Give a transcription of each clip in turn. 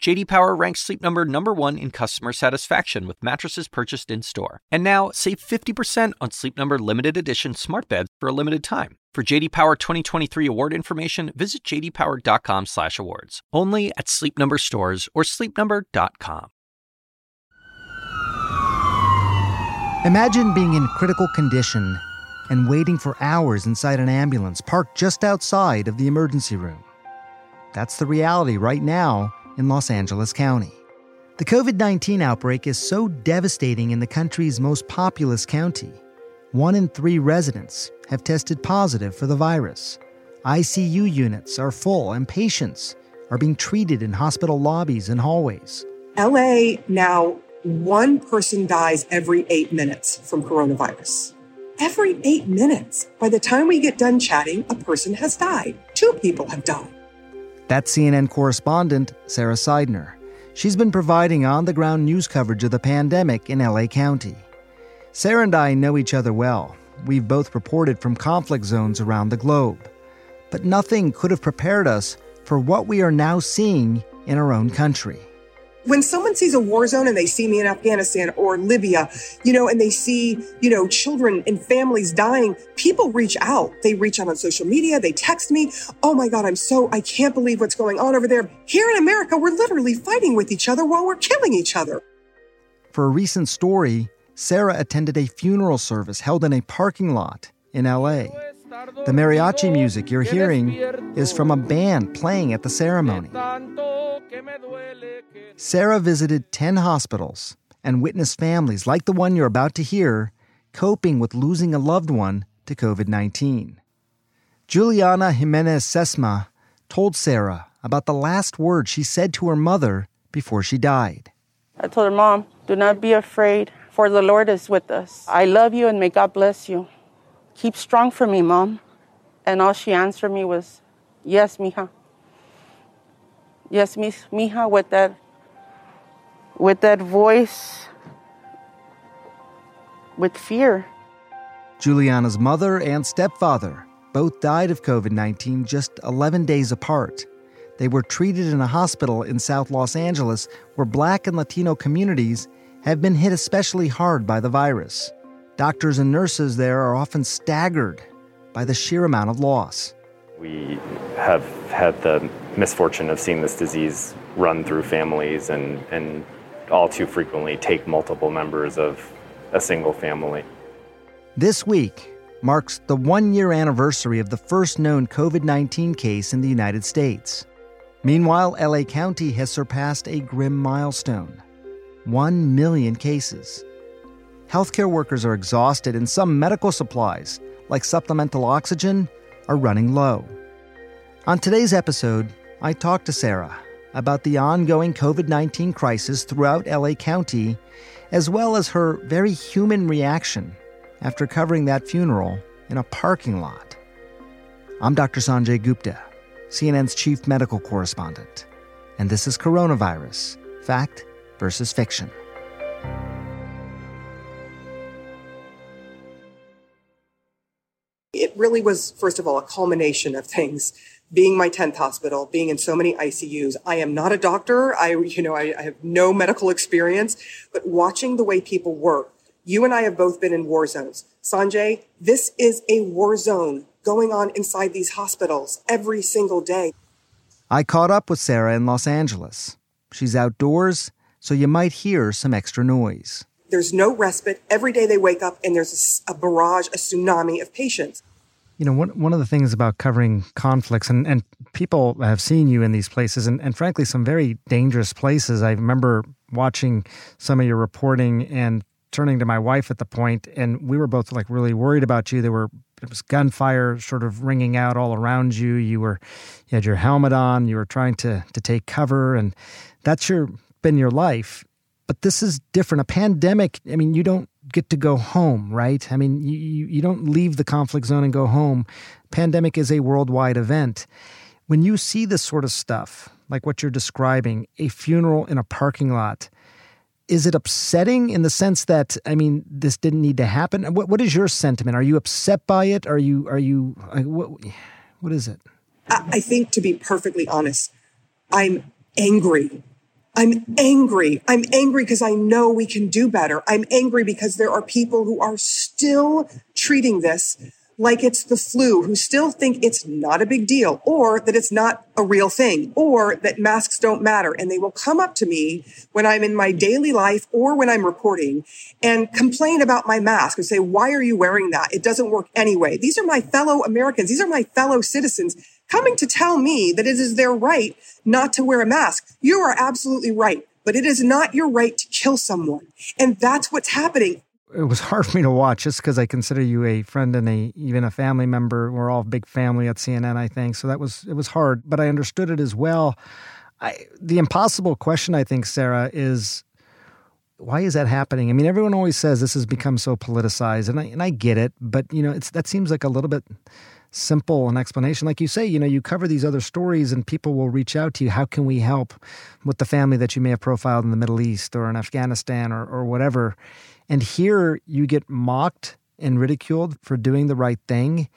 J.D. Power ranks Sleep Number number 1 in customer satisfaction with mattresses purchased in-store. And now, save 50% on Sleep Number limited edition smart beds for a limited time. For J.D. Power 2023 award information, visit jdpower.com/awards. Only at Sleep Number stores or sleepnumber.com. Imagine being in critical condition and waiting for hours inside an ambulance parked just outside of the emergency room. That's the reality right now in Los Angeles County. The COVID-19 outbreak is so devastating in the country's most populous county. 1 in 3 residents have tested positive for the virus. ICU units are full and patients are being treated in hospital lobbies and hallways. LA now, 1 person dies every 8 minutes from coronavirus. Every 8 minutes. By the time we get done chatting, a person has died. 2 people have died. That's CNN correspondent Sara Sidner. She's been providing on-the-ground news coverage of the pandemic in LA County. Sara and I know each other well. We've both reported from conflict zones around the globe. But nothing could have prepared us for what we are now seeing in our own country. When someone sees a war zone and they see me in Afghanistan or Libya, and they see, children and families dying, people reach out. They reach out on social media. They text me. Oh, my God, I can't believe what's going on over there. Here in America, we're literally fighting with each other while we're killing each other. For a recent story, Sara attended a funeral service held in a parking lot in L.A. The mariachi music you're hearing is from a band playing at the ceremony. Sara visited 10 hospitals and witnessed families like the one you're about to hear coping with losing a loved one to COVID-19. Juliana Jimenez Sesma told Sara about the last words she said to her mother before she died. I told her, Mom, do not be afraid, for the Lord is with us. I love you and may God bless you. Keep strong for me, Mom. And all she answered me was, yes, mija. Yes, mija, with that voice, with fear. Juliana's mother and stepfather both died of COVID-19 just 11 days apart. They were treated in a hospital in South Los Angeles where Black and Latino communities have been hit especially hard by the virus. Doctors and nurses there are often staggered by the sheer amount of loss. We have had the misfortune of seeing this disease run through families and all too frequently take multiple members of a single family. This week marks the 1-year anniversary of the first known COVID-19 case in the United States. Meanwhile, LA County has surpassed a grim milestone, 1 million cases. Healthcare workers are exhausted, and some medical supplies, like supplemental oxygen, are running low. On today's episode, I talked to Sara about the ongoing COVID-19 crisis throughout LA County, as well as her very human reaction after covering that funeral in a parking lot. I'm Dr. Sanjay Gupta, CNN's chief medical correspondent, and this is Coronavirus: Fact versus Fiction. It really was, first of all, a culmination of things. Being my 10th hospital, being in so many ICUs. I am not a doctor. I have no medical experience, but watching the way people work. You and I have both been in war zones. Sanjay, this is a war zone going on inside these hospitals every single day. I caught up with Sara in Los Angeles. She's outdoors, so you might hear some extra noise. There's no respite. Every day they wake up and there's a barrage, a tsunami of patients. One of the things about covering conflicts, and people have seen you in these places, and frankly, some very dangerous places. I remember watching some of your reporting and turning to my wife at the point, and we were both like really worried about you. It was gunfire sort of ringing out all around you. You had your helmet on. You were trying to take cover, and that's been your life. But this is different. A pandemic, you don't get to go home, right? You don't leave the conflict zone and go home. Pandemic is a worldwide event. When you see this sort of stuff, like what you're describing, a funeral in a parking lot, is it upsetting in the sense that, I mean, this didn't need to happen? What is your sentiment? Are you upset by it? What is it? I think, to be perfectly honest, I'm angry. I'm angry. I'm angry because I know we can do better. I'm angry because there are people who are still treating this like it's the flu, who still think it's not a big deal, or that it's not a real thing, or that masks don't matter. And they will come up to me when I'm in my daily life or when I'm reporting and complain about my mask and say, why are you wearing that? It doesn't work anyway. These are my fellow Americans. These are my fellow citizens coming to tell me that it is their right not to wear a mask. You are absolutely right, but it is not your right to kill someone. And that's what's happening. It was hard for me to watch just because I consider you a friend and even a family member. We're all a big family at CNN, I think. So it was hard, but I understood it as well. The impossible question, I think, Sara, is why is that happening? I mean, everyone always says this has become so politicized, and I get it, but that seems like a little bit simple an explanation. Like you say, you cover these other stories and people will reach out to you. How can we help with the family that you may have profiled in the Middle East or in Afghanistan or whatever? And here you get mocked and ridiculed for doing the right thing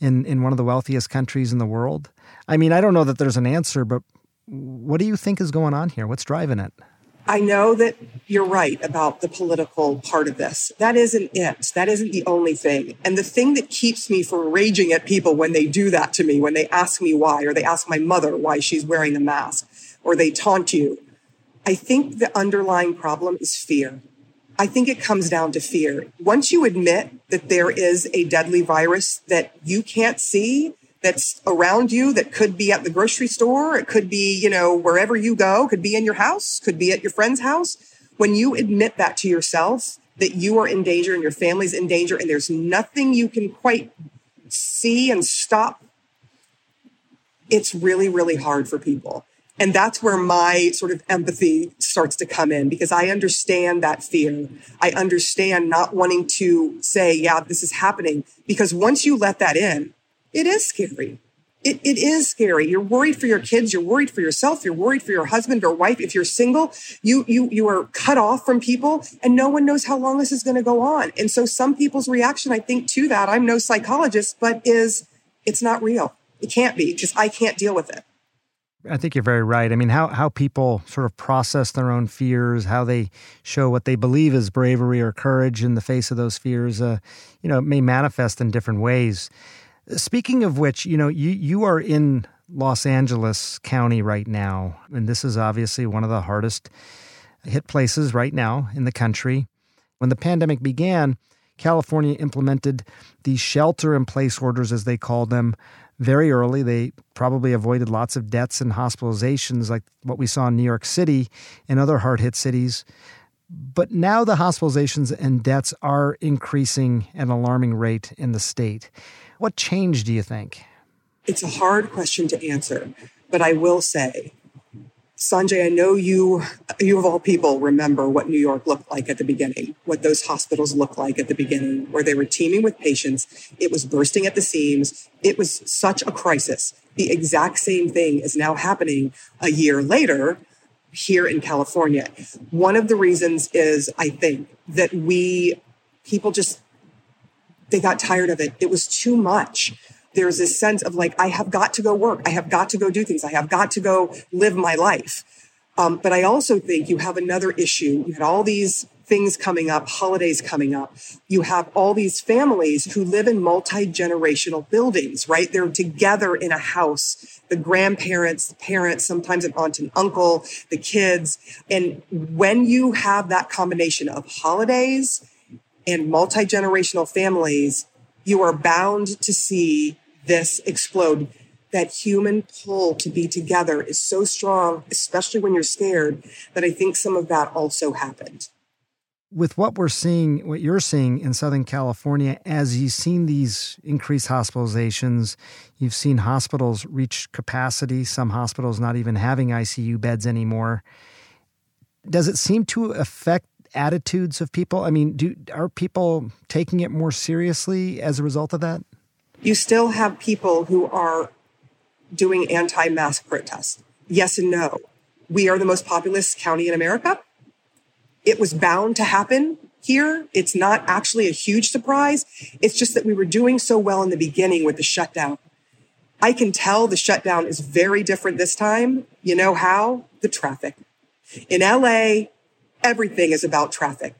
in one of the wealthiest countries in the world. I mean, I don't know that there's an answer, but what do you think is going on here? What's driving it? I know that you're right about the political part of this. That isn't it. That isn't the only thing. And the thing that keeps me from raging at people when they do that to me, when they ask me why, or they ask my mother why she's wearing the mask, or they taunt you, I think the underlying problem is fear. I think it comes down to fear. Once you admit that there is a deadly virus that you can't see, that's around you, that could be at the grocery store, it could be, wherever you go, could be in your house, could be at your friend's house. When you admit that to yourself, that you are in danger and your family's in danger and there's nothing you can quite see and stop, it's really, really hard for people. And that's where my sort of empathy starts to come in, because I understand that fear. I understand not wanting to say, yeah, this is happening, because once you let that in, it is scary. It is scary. You're worried for your kids. You're worried for yourself. You're worried for your husband or wife. If you're single, you are cut off from people, and no one knows how long this is going to go on. And so some people's reaction, I think, to that, I'm no psychologist, but it's not real. It can't be, because I can't deal with it. I think you're very right. I mean, how people sort of process their own fears, how they show what they believe is bravery or courage in the face of those fears, it may manifest in different ways. Speaking of which, you are in Los Angeles County right now, and this is obviously one of the hardest hit places right now in the country. When the pandemic began, California implemented the shelter-in-place orders, as they called them, very early. They probably avoided lots of deaths and hospitalizations like what we saw in New York City and other hard-hit cities. But now the hospitalizations and deaths are increasing at an alarming rate in the state. What change do you think? It's a hard question to answer, but I will say, Sanjay, I know you of all people remember what New York looked like at the beginning, what those hospitals looked like at the beginning, where they were teeming with patients. It was bursting at the seams. It was such a crisis. The exact same thing is now happening a year later here in California. One of the reasons is, I think, that people got tired of it. It was too much. There's this sense of I have got to go work. I have got to go do things. I have got to go live my life. But I also think you have another issue. You had all these things coming up, holidays coming up. You have all these families who live in multi-generational buildings, right? They're together in a house. The grandparents, the parents, sometimes an aunt and uncle, the kids. And when you have that combination of holidays and multi-generational families, you are bound to see this explode. That human pull to be together is so strong, especially when you're scared, that I think some of that also happened. With what we're seeing, what you're seeing in Southern California, as you've seen these increased hospitalizations, you've seen hospitals reach capacity, some hospitals not even having ICU beds anymore. Does it seem to affect attitudes of people? I mean, are people taking it more seriously as a result of that? You still have people who are doing anti-mask protests. yes and no. We are the most populous county in America. It was bound to happen here. It's not actually a huge surprise. It's just that we were doing so well in the beginning with the shutdown. I can tell the shutdown is very different this time. You know how? The traffic. In LA, everything is about traffic.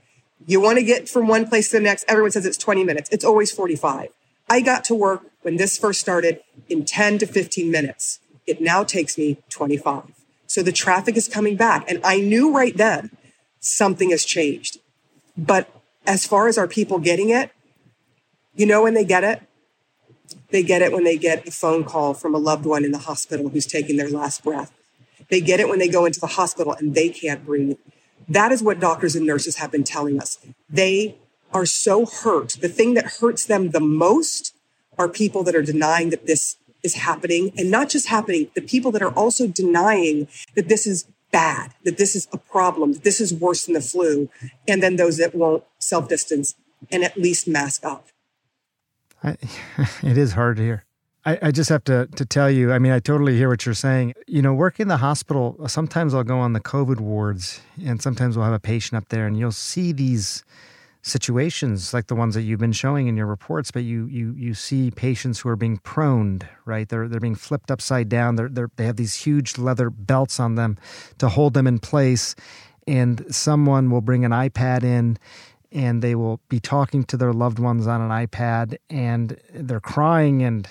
You want to get from one place to the next. Everyone says it's 20 minutes. It's always 45. I got to work when this first started in 10 to 15 minutes. It now takes me 25. So the traffic is coming back. And I knew right then something has changed. But as far as our people getting it, you know when they get it? They get it when they get a phone call from a loved one in the hospital who's taking their last breath. They get it when they go into the hospital and they can't breathe. That is what doctors and nurses have been telling us. They are so hurt. The thing that hurts them the most are people that are denying that this is happening, and not just happening, the people that are also denying that this is bad, that this is a problem, that this is worse than the flu, and then those that won't self-distance and at least mask up. It is hard to hear. I just have to tell you, I mean, I totally hear what you're saying. You know, working in the hospital, sometimes I'll go on the COVID wards and sometimes we'll have a patient up there and you'll see these situations like the ones that you've been showing in your reports, but you see patients who are being proned, right? They're being flipped upside down. They have these huge leather belts on them to hold them in place. And someone will bring an iPad in and they will be talking to their loved ones on an iPad and they're crying and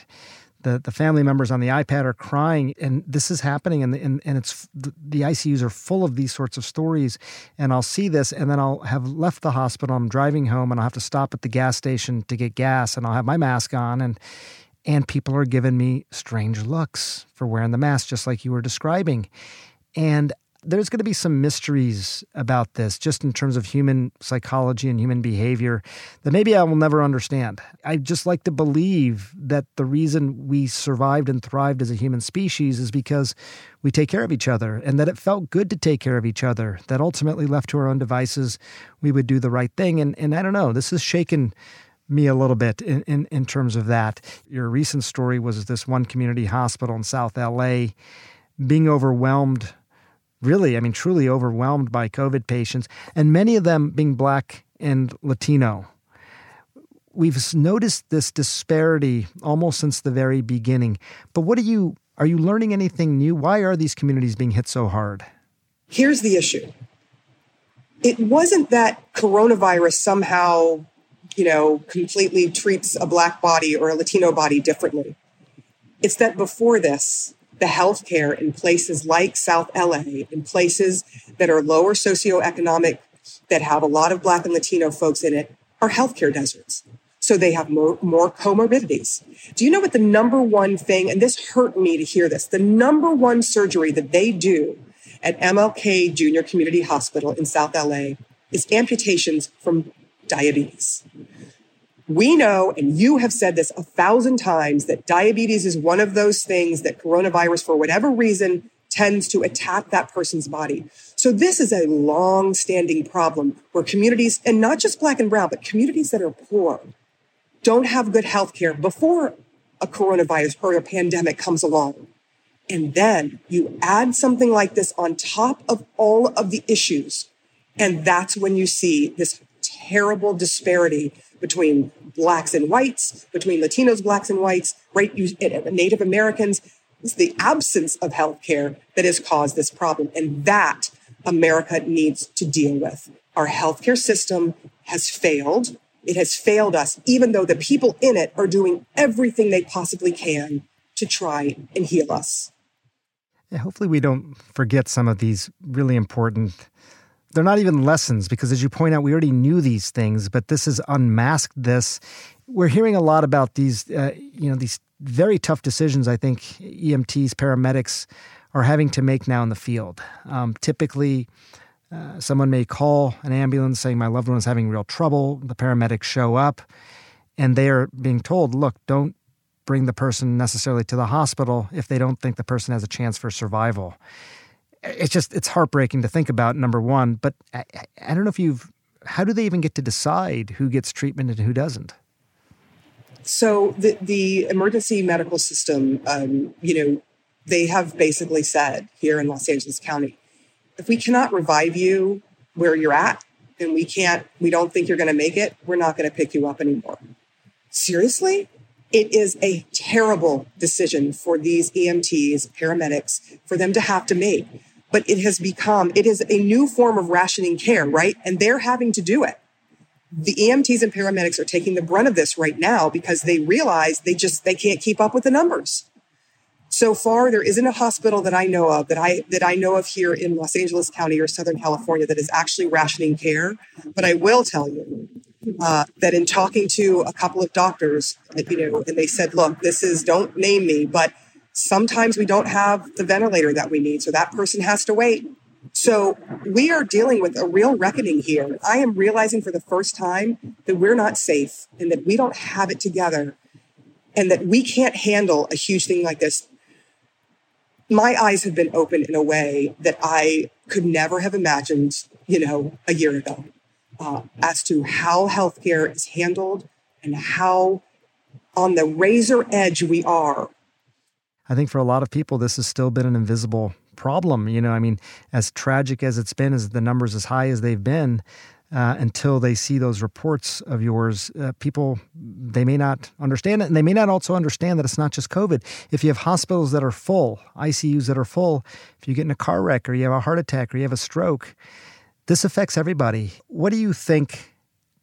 the family members on the iPad are crying. And this is happening and it's the ICUs are full of these sorts of stories. And I'll see this and then I'll have left the hospital. I'm driving home and I'll have to stop at the gas station to get gas and I'll have my mask on and people are giving me strange looks for wearing the mask, just like you were describing. And there's going to be some mysteries about this, just in terms of human psychology and human behavior that maybe I will never understand. I just like to believe that the reason we survived and thrived as a human species is because we take care of each other and that it felt good to take care of each other, that ultimately left to our own devices, we would do the right thing. And I don't know, this has shaken me a little bit in terms of that. Your recent story was this one community hospital in South LA being overwhelmed, really, I mean, truly overwhelmed by COVID patients, and many of them being Black and Latino. We've noticed this disparity almost since the very beginning. But are you learning anything new? Why are these communities being hit so hard? Here's the issue. It wasn't that coronavirus somehow, you know, completely treats a Black body or a Latino body differently. It's that before this, the healthcare in places like South LA, in places that are lower socioeconomic, that have a lot of Black and Latino folks in it, are healthcare deserts. So they have more comorbidities. Do you know what the number one thing, and this hurt me to hear this, the number one surgery that they do at MLK Junior Community Hospital in South LA is amputations from diabetes. We know, and you have said this 1,000 times, that diabetes is one of those things that coronavirus, for whatever reason, tends to attack that person's body. So this is a long-standing problem where communities, and not just Black and brown, but communities that are poor, don't have good health care before a coronavirus or a pandemic comes along. And then you add something like this on top of all of the issues, and that's when you see this terrible disparity between Blacks and whites, between Latinos, Blacks and whites, right? Native Americans. It's the absence of healthcare that has caused this problem. And that America needs to deal with. Our healthcare system has failed. It has failed us, even though the people in it are doing everything they possibly can to try and heal us. Yeah, hopefully we don't forget some of these really important they're not even lessons, because as you point out, we already knew these things, but this has unmasked this. We're hearing a lot about these, these very tough decisions I think EMTs, paramedics are having to make now in the field. Typically, someone may call an ambulance saying my loved one is having real trouble. The paramedics show up and they are being told, look, don't bring the person necessarily to the hospital if they don't think the person has a chance for survival. It's heartbreaking to think about, number one, but I don't know if how do they even get to decide who gets treatment and who doesn't? So the emergency medical system, they have basically said here in Los Angeles County, if we cannot revive you where you're at and we don't think you're going to make it, we're not going to pick you up anymore. Seriously? It is a terrible decision for these EMTs, paramedics, for them to have to make. But it is a new form of rationing care, right? And they're having to do it. The EMTs and paramedics are taking the brunt of this right now because they realize they can't keep up with the numbers. So far, there isn't a hospital that I know of, that I know of here in Los Angeles County or Southern California that is actually rationing care. But I will tell you that in talking to a couple of doctors, and they said, look, don't name me, but sometimes we don't have the ventilator that we need. So that person has to wait. So we are dealing with a real reckoning here. I am realizing for the first time that we're not safe and that we don't have it together and that we can't handle a huge thing like this. My eyes have been opened in a way that I could never have imagined, a year ago, as to how healthcare is handled and how on the razor edge we are. I think for a lot of people, this has still been an invisible problem. As tragic as it's been, as the numbers as high as they've been, until they see those reports of yours, people, they may not understand it. And they may not also understand that it's not just COVID. If you have hospitals that are full, ICUs that are full, if you get in a car wreck or you have a heart attack or you have a stroke, this affects everybody. What do you think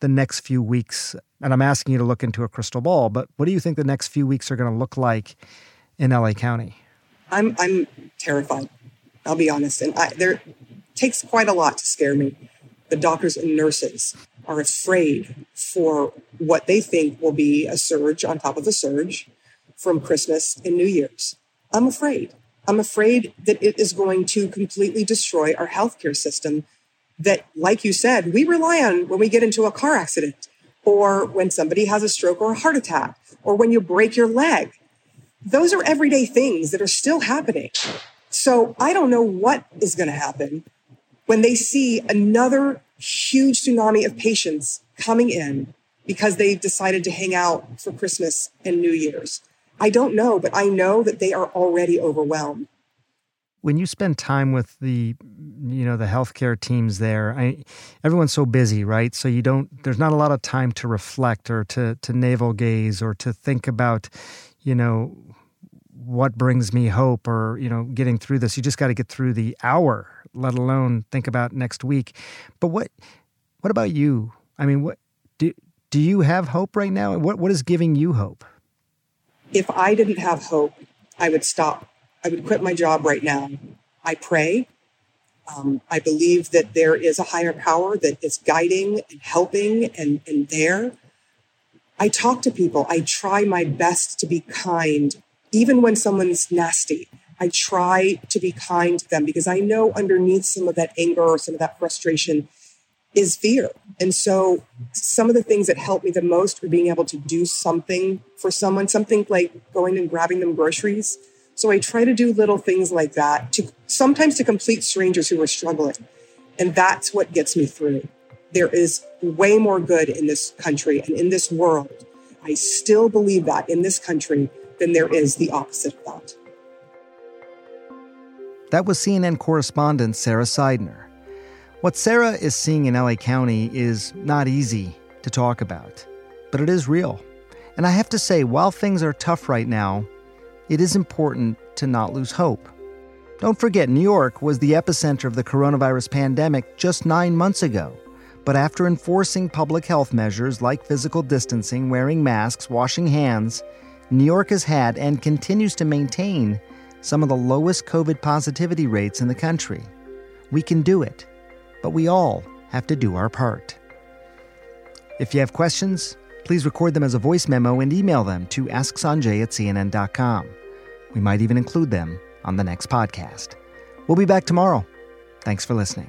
the next few weeks, and I'm asking you to look into a crystal ball, but what do you think the next few weeks are going to look like in LA County? I'm terrified. I'll be honest. And there takes quite a lot to scare me. The doctors and nurses are afraid for what they think will be a surge on top of a surge from Christmas and New Year's. I'm afraid. I'm afraid that it is going to completely destroy our healthcare system that, like you said, we rely on when we get into a car accident or when somebody has a stroke or a heart attack or when you break your leg. Those are everyday things that are still happening. So I don't know what is going to happen when they see another huge tsunami of patients coming in because they decided to hang out for Christmas and New Year's. I don't know, but I know that they are already overwhelmed. When you spend time with the healthcare teams there, everyone's so busy, right? So there's not a lot of time to reflect or to navel gaze or to think about, what brings me hope or, getting through this. You just got to get through the hour, let alone think about next week. But what about you? I mean, what do you have hope right now? What is giving you hope? If I didn't have hope, I would stop. I would quit my job right now. I pray. I believe that there is a higher power that is guiding and helping and there. I talk to people. I try my best to be kind, even when someone's nasty. I try to be kind to them because I know underneath some of that anger or some of that frustration is fear. And so some of the things that helped me the most were being able to do something for someone, something like going and grabbing them groceries. So I try to do little things like that, sometimes to complete strangers who are struggling. And that's what gets me through. There is way more good in this country and in this world. I still believe that in this country than there is the opposite of that. That was CNN correspondent Sara Sidner. What Sara is seeing in LA County is not easy to talk about, but it is real. And I have to say, while things are tough right now, it is important to not lose hope. Don't forget, New York was the epicenter of the coronavirus pandemic just 9 months ago. But after enforcing public health measures like physical distancing, wearing masks, washing hands, New York has had and continues to maintain some of the lowest COVID positivity rates in the country. We can do it, but we all have to do our part. If you have questions, please record them as a voice memo and email them to asksanjay@cnn.com. We might even include them on the next podcast. We'll be back tomorrow. Thanks for listening.